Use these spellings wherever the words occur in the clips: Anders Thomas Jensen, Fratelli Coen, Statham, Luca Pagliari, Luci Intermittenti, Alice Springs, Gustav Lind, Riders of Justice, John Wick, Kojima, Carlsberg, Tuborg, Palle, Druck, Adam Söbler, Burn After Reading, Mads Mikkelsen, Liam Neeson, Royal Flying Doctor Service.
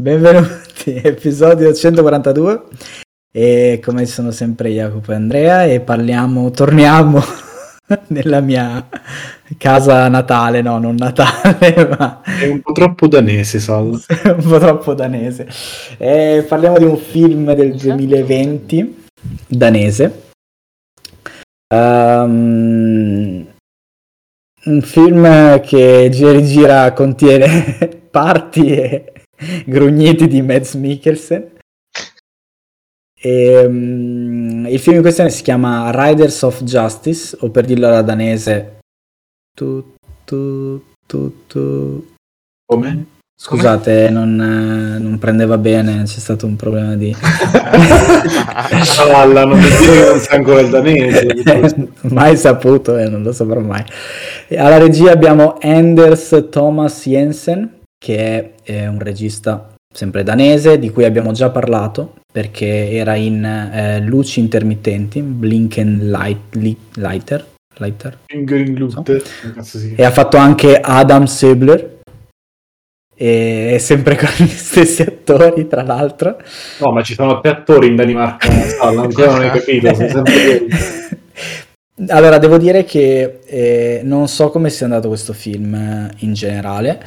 Benvenuti, episodio 142 e come sono sempre Jacopo e Andrea e torniamo nella mia casa natale, no, non natale, ma... È un po' troppo danese, Sal. Un po' troppo danese. Parliamo di un film del 2020, danese. Un film che gira e rigira contiene parti e grugniti di Mads Mikkelsen. E, il film in questione si chiama Riders of Justice, o per dirlo alla danese come? Scusate, non prendeva bene, c'è stato un problema di alla, non per dire che non sa ancora il danese mai saputo e non lo saprò mai. Alla regia abbiamo Anders Thomas Jensen, che è un regista sempre danese di cui abbiamo già parlato perché era in Luci Intermittenti, Blinking Lighter e ha fatto anche Adam Söbler, e è sempre con gli stessi attori, tra l'altro. No, ma ci sono 3 attori in Danimarca, ancora non hai capito, sono sempre Allora, devo dire che non so come sia andato questo film in generale.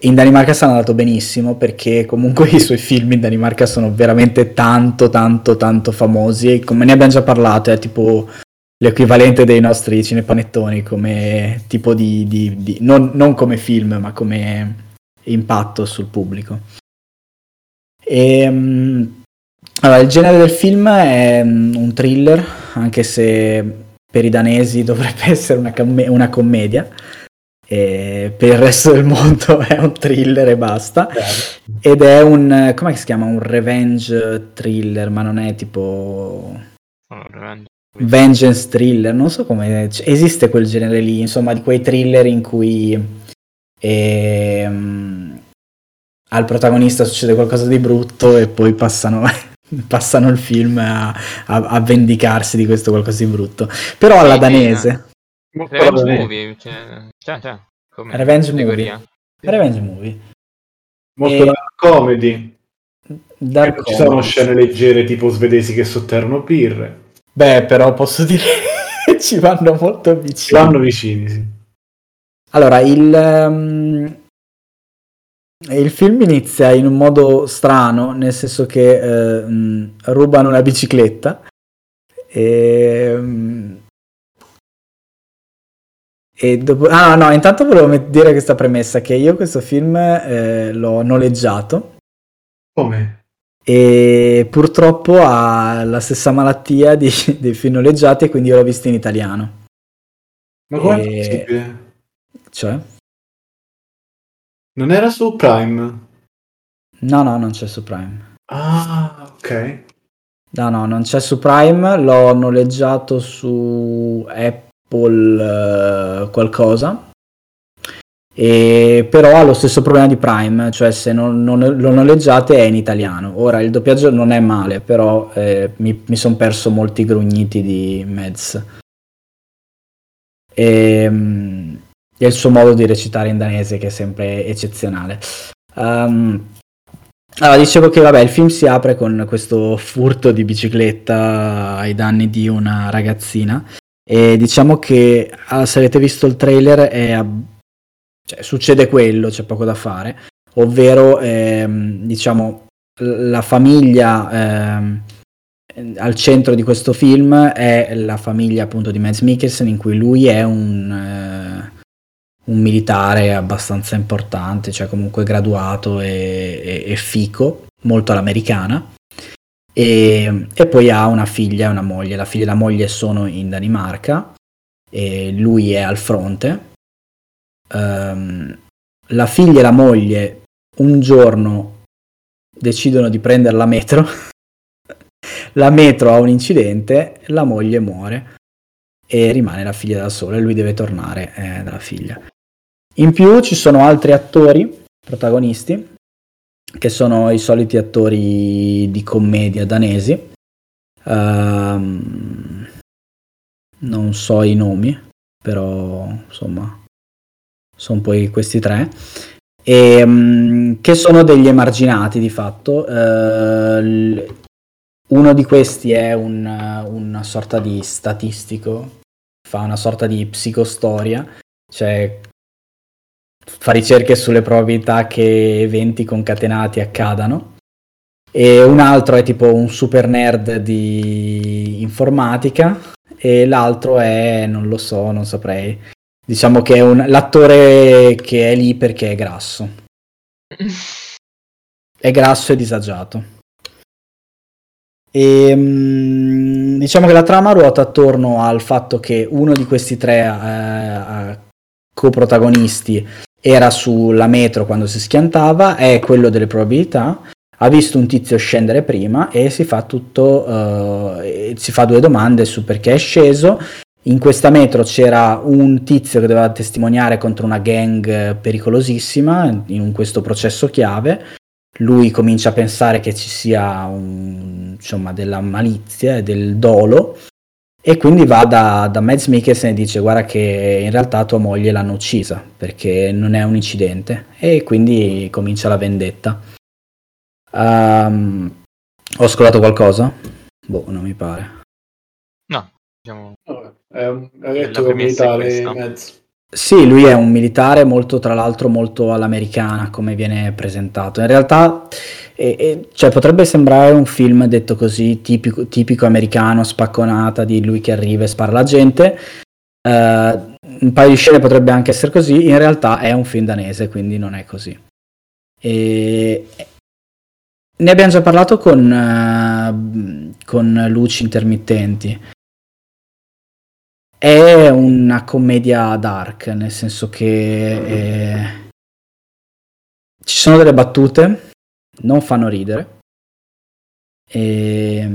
In Danimarca sta andato benissimo perché comunque i suoi film in Danimarca sono veramente tanto famosi, e come ne abbiamo già parlato è tipo l'equivalente dei nostri cinepanettoni come tipo di non come film ma come impatto sul pubblico. E allora, il genere del film è un thriller, anche se per i danesi dovrebbe essere una commedia, e per il resto del mondo è un thriller e basta. Ed è un, come si chiama, un revenge thriller, ma non è tipo vengeance thriller, non so come esiste quel genere lì, insomma, di quei thriller in cui al protagonista succede qualcosa di brutto e poi passano il film a vendicarsi di questo qualcosa di brutto, però alla danese. Revenge movie, cioè come revenge categoria. Movie, revenge movie molto dark comedy. Ci sono scene leggere tipo svedesi che sotterrano birre, beh, però posso dire che ci vanno molto vicini, sì. Allora, il film inizia in un modo strano, nel senso che rubano una bicicletta e dopo... intanto volevo dire questa premessa, che io questo film l'ho noleggiato. Come? E purtroppo ha la stessa malattia dei film noleggiati, e quindi io l'ho visto in italiano. Ma come è possibile? Cioè? Non era su Prime? No, non c'è su Prime. Ah, ok. No, non c'è su Prime, l'ho noleggiato su Apple qualcosa, e però ha lo stesso problema di Prime, cioè se non lo noleggiate è in italiano. Ora, il doppiaggio non è male, però mi sono perso molti grugniti di Mads. E il suo modo di recitare in danese, che è sempre eccezionale. Allora, dicevo che il film si apre con questo furto di bicicletta ai danni di una ragazzina, e diciamo che se avete visto il trailer succede quello, c'è poco da fare, ovvero diciamo la famiglia al centro di questo film è la famiglia appunto di Mads Mikkelsen, in cui lui è un militare abbastanza importante, cioè comunque graduato e fico, molto all'americana, e poi ha una figlia e una moglie. La figlia e la moglie sono in Danimarca e lui è al fronte. La figlia e la moglie un giorno decidono di prendere la metro la metro ha un incidente, la moglie muore e rimane la figlia da sola, e lui deve tornare dalla figlia. In più ci sono altri attori protagonisti, che sono i soliti attori di commedia danesi, non so i nomi, però insomma sono poi questi 3, che sono degli emarginati di fatto. Uno di questi è una sorta di statistico, fa una sorta di psicostoria, cioè fa ricerche sulle probabilità che eventi concatenati accadano. E un altro è tipo un super nerd di informatica, e l'altro è, non lo so, non saprei, diciamo che è l'attore che è lì perché è grasso, è grasso e disagiato. E diciamo che la trama ruota attorno al fatto che uno di questi tre coprotagonisti era sulla metro quando si schiantava, è quello delle probabilità, ha visto un tizio scendere prima e si fa due domande su perché è sceso. In questa metro c'era un tizio che doveva testimoniare contro una gang pericolosissima in questo processo chiave. Lui comincia a pensare che ci sia della malizia e del dolo, e quindi va da Mads Mikkelsen e dice: guarda che in realtà tua moglie l'hanno uccisa perché non è un incidente, e quindi comincia la vendetta. Ho scorato qualcosa? Boh, non mi pare. No, è un militare in mezzo. Sì, lui è un militare molto, tra l'altro, molto all'americana, come viene presentato. In realtà potrebbe sembrare un film detto così, tipico americano, spacconata, di lui che arriva e spara la gente. Un paio di scene potrebbe anche essere così. In realtà è un film danese, quindi non è così. Ne abbiamo già parlato con Luci Intermittenti. È una commedia dark, nel senso che ci sono delle battute, non fanno ridere, e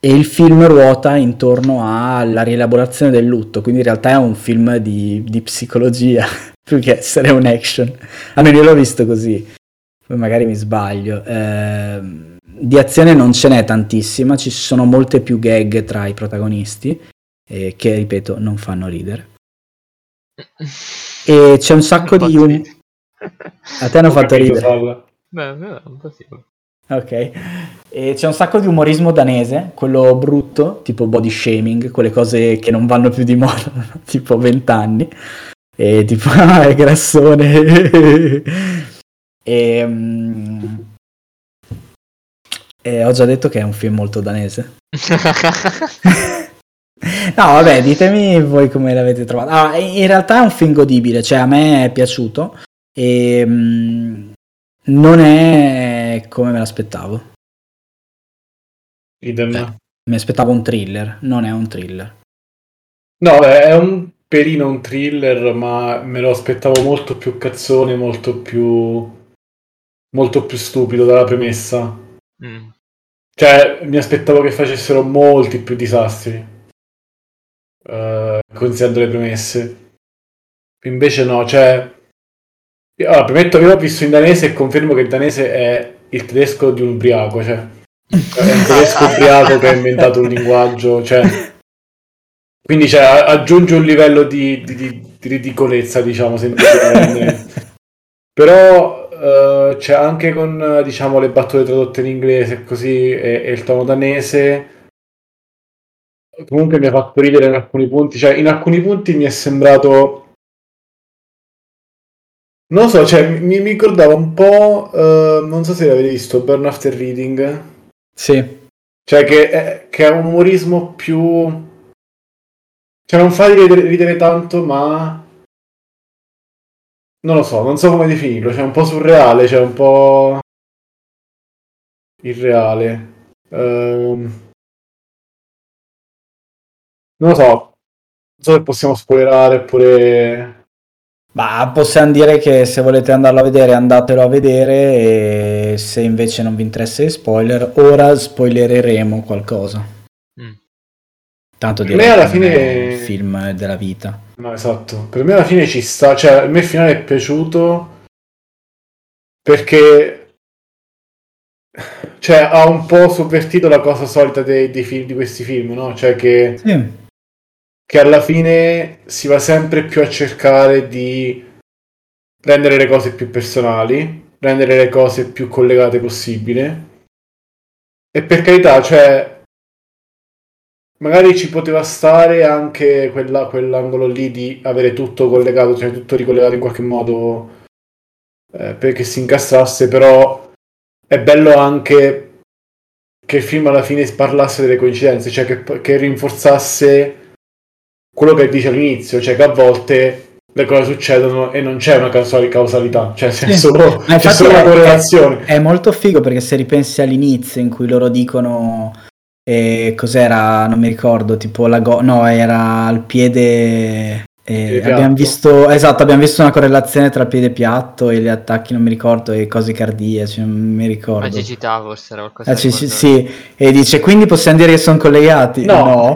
il film ruota intorno alla rielaborazione del lutto, quindi in realtà è un film di psicologia più che essere un action, almeno io l'ho visto così, poi magari mi sbaglio. Di azione non ce n'è tantissima, ci sono molte più gag tra i protagonisti, che ripeto non fanno ridere, e c'è un sacco di a te hanno fatto ridere. Ok, e c'è un sacco di umorismo danese, quello brutto, tipo body shaming, quelle cose che non vanno più di moda tipo 20 anni, e tipo è grassone. Ho già detto che è un film molto danese. No, vabbè, ditemi voi come l'avete trovato. In realtà è un film godibile, cioè a me è piaciuto, e non è come me l'aspettavo. Beh, mi aspettavo un thriller, non è un thriller. No, è un thriller, ma me lo aspettavo molto più cazzone, molto più stupido dalla premessa. Cioè, mi aspettavo che facessero molti più disastri. Considerando le premesse, invece no, cioè allora, premetto che io l'ho visto in danese e confermo che il danese è il tedesco di un ubriaco, cioè è un tedesco ubriaco che ha inventato un linguaggio, cioè quindi cioè, aggiunge un livello di ridicolezza, diciamo, però cioè, anche con, diciamo, le battute tradotte in inglese così, e il tono danese, comunque mi ha fatto ridere in alcuni punti, cioè in alcuni punti mi è sembrato, non so, cioè mi ricordava un po', non so se l'avete visto, Burn After Reading. Sì. Cioè che è un umorismo più, cioè non fa ridere tanto, ma non lo so, non so come definirlo, cioè un po' surreale, cioè un po' irreale. Non so se possiamo spoilerare oppure... Ma possiamo dire che se volete andarlo a vedere, andatelo a vedere, e se invece non vi interessa gli spoiler, ora spoilereremo qualcosa. Tanto per me alla fine è un film della vita. No, esatto, per me alla fine ci sta, cioè a me il finale è piaciuto perché cioè ha un po' sovvertito la cosa solita dei film, di questi film, no? Cioè che... Sì. Che alla fine si va sempre più a cercare di prendere le cose più personali, prendere le cose più collegate possibile. E per carità, cioè, magari ci poteva stare anche quell'angolo lì di avere tutto collegato, cioè tutto ricollegato in qualche modo, perché si incastrasse, però è bello anche che il film alla fine parlasse delle coincidenze, cioè che rinforzasse quello che dice all'inizio, cioè che a volte le cose succedono e non c'è una causalità, cioè c'è solo una correlazione. È molto figo, perché se ripensi all'inizio in cui loro dicono cos'era, non mi ricordo, tipo era al piede, abbiamo visto una correlazione tra il piede piatto e gli attacchi, non mi ricordo, e cose cardiache, non mi ricordo, ma cecità forse era qualcosa sì, e dice quindi possiamo dire che sono collegati. No.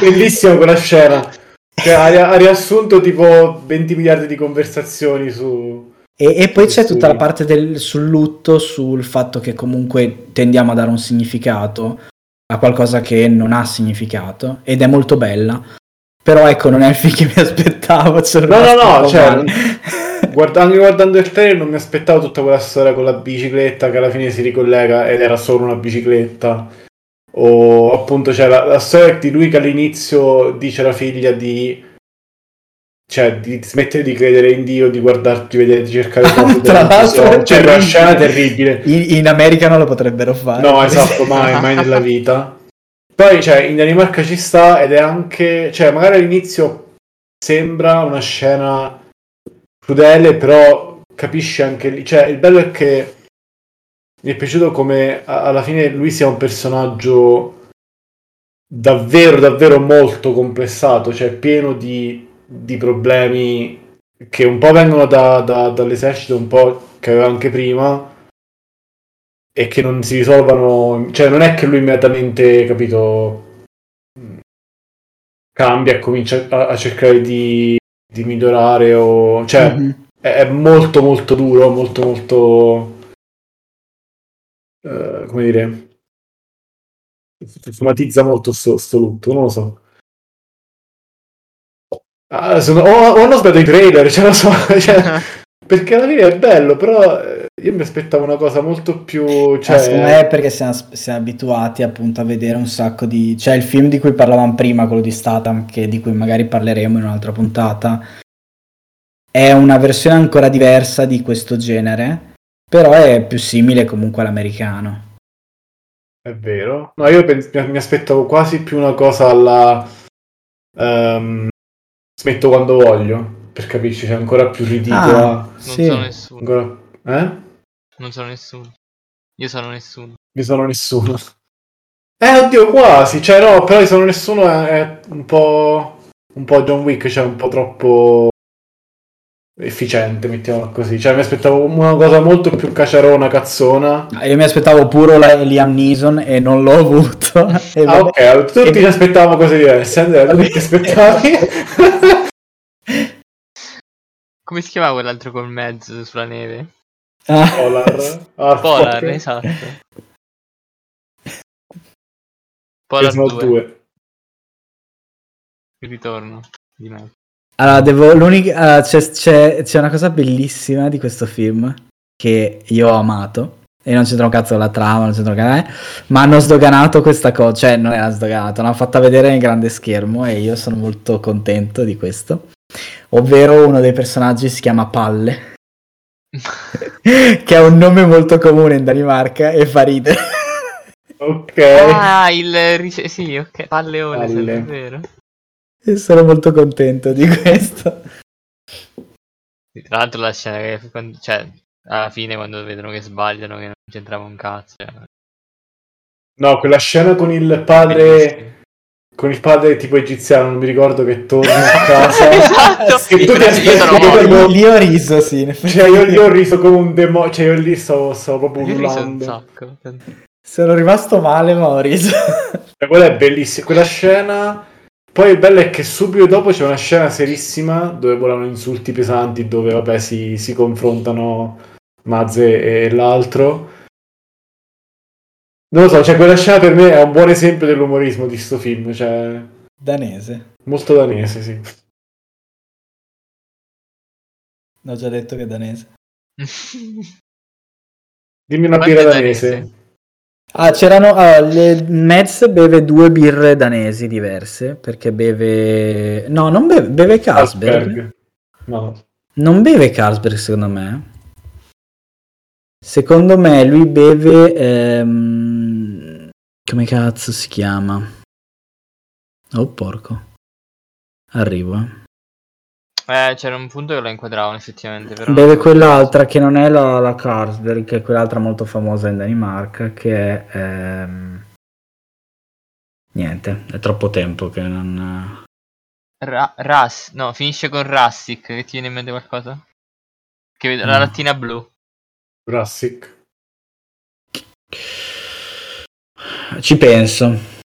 Bellissima quella scena, cioè, ha riassunto tipo 20 miliardi di conversazioni su... E poi c'è tutta la parte sul lutto, sul fatto che comunque tendiamo a dare un significato a qualcosa che non ha significato, ed è molto bella. Però ecco, non è il film che mi aspettavo. No, cioè, guardando il trailer non mi aspettavo tutta quella storia con la bicicletta che alla fine si ricollega ed era solo una bicicletta. O appunto c'è la storia di lui che all'inizio dice alla figlia di smettere di credere in Dio, di guardarti, vedere, di cercare cose. Tra l'altro c'è una scena terribile. In America non lo potrebbero fare. No, esatto, mai nella vita. Poi in Danimarca ci sta, ed è anche, magari all'inizio sembra una scena crudele, però capisci anche lì, il bello è che mi è piaciuto come alla fine lui sia un personaggio davvero davvero molto complessato, pieno di problemi che un po' vengono dall'esercito, un po' che aveva anche prima, e che non si risolvano, non è che lui immediatamente, capito, cambia e comincia a cercare di migliorare o è molto molto duro, molto molto come dire, somatizza molto sto lutto, non lo so. Hanno sbagliato i trailer, lo so. Perché alla fine è bello, però io mi aspettavo una cosa molto più... Secondo me è perché siamo abituati appunto a vedere un sacco di... il film di cui parlavamo prima, quello di Statham, di cui magari parleremo in un'altra puntata, è una versione ancora diversa di questo genere, però è più simile comunque all'americano. È vero. No, io mi aspettavo quasi più una cosa alla... smetto quando voglio. Per capirci, c'è ancora più ridicola. Non sono nessuno. Io sono nessuno. Io sono nessuno. Oddio, quasi. Però io sono nessuno è un po' John Wick, un po' troppo efficiente, mettiamola così. Mi aspettavo una cosa molto più caciarona, cazzona. Io mi aspettavo puro Liam Neeson e non l'ho avuto. Ok, tutti ci aspettavamo cose diverse. Andrea, tu ti aspettavi? Come si chiamava quell'altro col mezzo sulla neve? Polar, esatto. Polar 2. Il ritorno di me. Allora, c'è una cosa bellissima di questo film che io ho amato. E non c'entra un cazzo la trama, non c'entra un cazzo, ma hanno sdoganato questa cosa. Non era sdoganato, l'hanno fatta vedere nel grande schermo e io sono molto contento di questo. Ovvero uno dei personaggi si chiama Palle, che ha un nome molto comune in Danimarca e fa ridere. Palleone. Palle. È vero. E sono molto contento di questo. Tra l'altro la scena che alla fine quando vedono che sbagliano, che non c'entrava un cazzo. No, quella scena con il padre... Con il padre tipo egiziano, non mi ricordo, che torna a casa. Esatto. Sì, io ho riso, sì. Io ho riso come un demonio. Io lì stavo proprio urlando. Sono rimasto male, ma ho riso. Quella è bellissima. Quella scena. Poi il bello è che subito dopo c'è una scena serissima dove volano insulti pesanti, dove si confrontano Mads e l'altro. Non lo so, quella scena per me è un buon esempio dell'umorismo di sto film, danese. Molto danese, sì. L'ho già detto che è danese. Dimmi una birra danese. Ah, c'erano Mads beve due birre danesi diverse, perché beve non beve Carlsberg. No. Non beve Carlsberg, secondo me. Secondo me lui beve come cazzo si chiama? Oh porco. Arrivo, c'era un punto che la inquadravano effettivamente, però beve quell'altra che non è la Carlsberg, che è quell'altra molto famosa in Danimarca, che è niente, è troppo tempo che non finisce con Rassic, che ti viene in mente qualcosa? Che vedo la lattina blu. Rassic. Ci penso.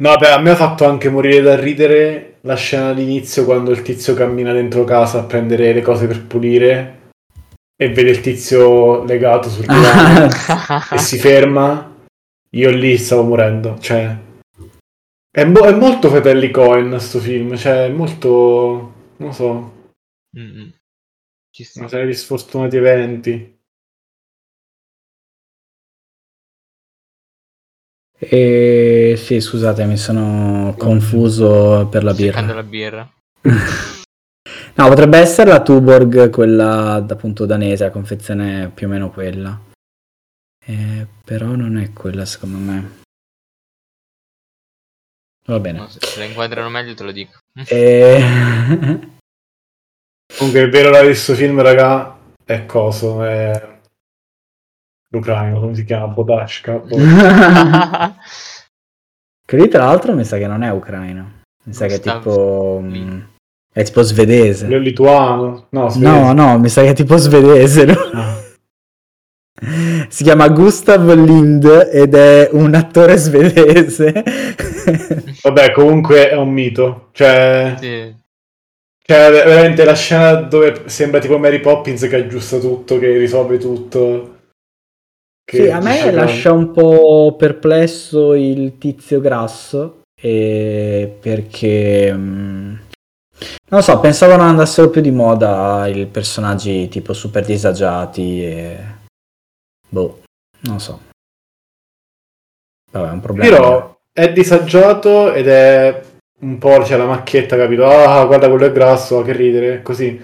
No, beh, a me ha fatto anche morire dal ridere la scena all'inizio quando il tizio cammina dentro casa a prendere le cose per pulire e vede il tizio legato sul divano e si ferma. Io lì stavo morendo, cioè è molto Fratelli Coen sto film, cioè è molto, non so, una serie di sfortunati eventi. Sì, scusate, mi sono confuso per la birra. Cercando la birra. No, potrebbe essere la Tuborg, quella appunto danese, la confezione è più o meno quella. Però non è quella, secondo me. Va bene. No, se la inquadrano meglio te lo dico. Comunque, il vero di sto film, raga, è coso, è... l'ucraino, come si chiama? Bodashka? Che lì tra l'altro mi sa che non è ucraino, mi sa che è tipo è tipo svedese. È lituano? No, svedese. No, mi sa che è tipo svedese. Si chiama Gustav Lind ed è un attore svedese. Vabbè, comunque è un mito, cioè... Sì. Cioè, veramente la scena dove sembra tipo Mary Poppins che aggiusta tutto, che risolve tutto... Sì, a me lascia un po' perplesso il tizio grasso, perché non so, pensavo non andassero più di moda i personaggi tipo super disagiati non so. Vabbè, è un problema. Però è disagiato ed è un po', c'è la macchietta, capito? Ah, guarda, quello è grasso, che ridere, così.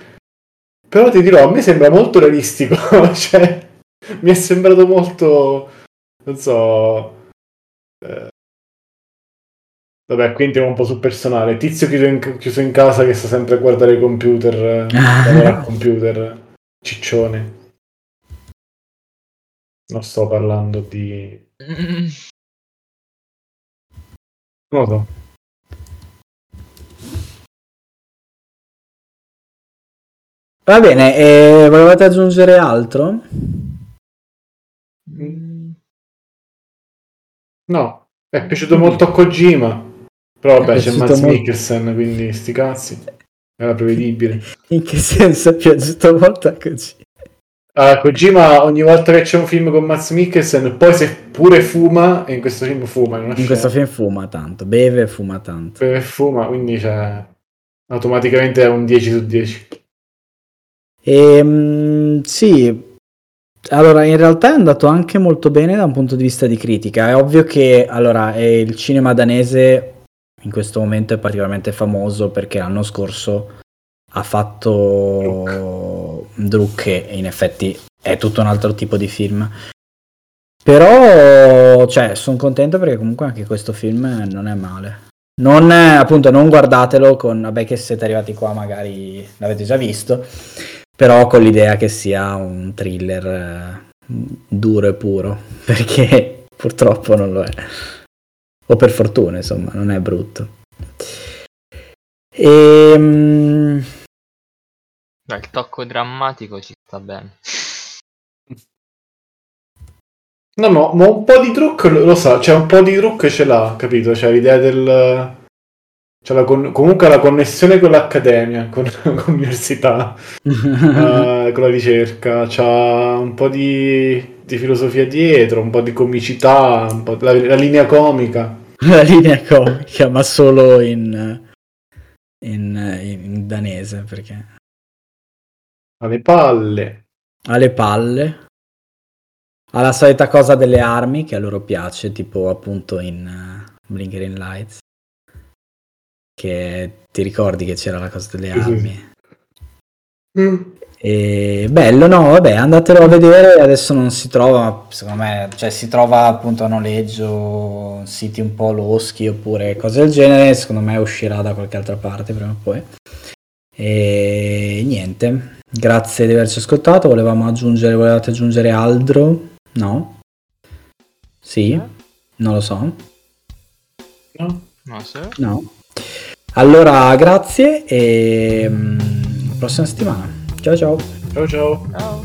Però ti dirò, a me sembra molto realistico, cioè... Mi è sembrato molto, non so, vabbè, qui entriamo un po' sul personale. Tizio chiuso in casa che sta sempre a guardare il computer, al computer, ciccione. Non sto parlando di... non lo so. Va bene, volevate aggiungere altro? No, è piaciuto molto a Kojima. Però vabbè, c'è Mads Mikkelsen, quindi sti cazzi. Era prevedibile. In che senso è piaciuto molto a Kojima? A Kojima ogni volta che c'è un film con Mads Mikkelsen, poi se pure fuma, e in questo film fuma. In questo film fuma tanto, beve e fuma tanto. Beve e fuma, quindi cioè, automaticamente è un 10 su 10. Sì. Allora, in realtà è andato anche molto bene da un punto di vista di critica. È ovvio che allora il cinema danese in questo momento è particolarmente famoso perché l'anno scorso ha fatto Druck, che in effetti è tutto un altro tipo di film. Però, cioè, sono contento perché comunque anche questo film non è male. Non, appunto, non guardatelo con, vabbè, che siete arrivati qua magari l'avete già visto, però con l'idea che sia un thriller duro e puro, perché purtroppo non lo è, o per fortuna, insomma, non è brutto. Il tocco drammatico ci sta bene. No, ma un po' di trucco lo sa, cioè un po' di trucco ce l'ha, capito? Cioè l'idea del... C'è comunque la connessione con l'accademia, con l'università, con la ricerca, c'ha un po' di filosofia dietro, un po' di comicità, un po' la linea comica. La linea comica, ma solo in danese, perché alle palle, alle palle, alla solita cosa delle armi che a loro piace, tipo appunto in Blinking Lights, che ti ricordi che c'era la cosa delle armi? E bello, no? Vabbè, andatelo a vedere. Adesso non si trova, secondo me, cioè si trova appunto a noleggio, siti un po' loschi oppure cose del genere. Secondo me uscirà da qualche altra parte prima o poi. E niente, grazie di averci ascoltato. Volevate aggiungere altro? No? Sì? Non lo so. No? No, sir. No. Allora, grazie e prossima settimana. Ciao ciao. Ciao ciao.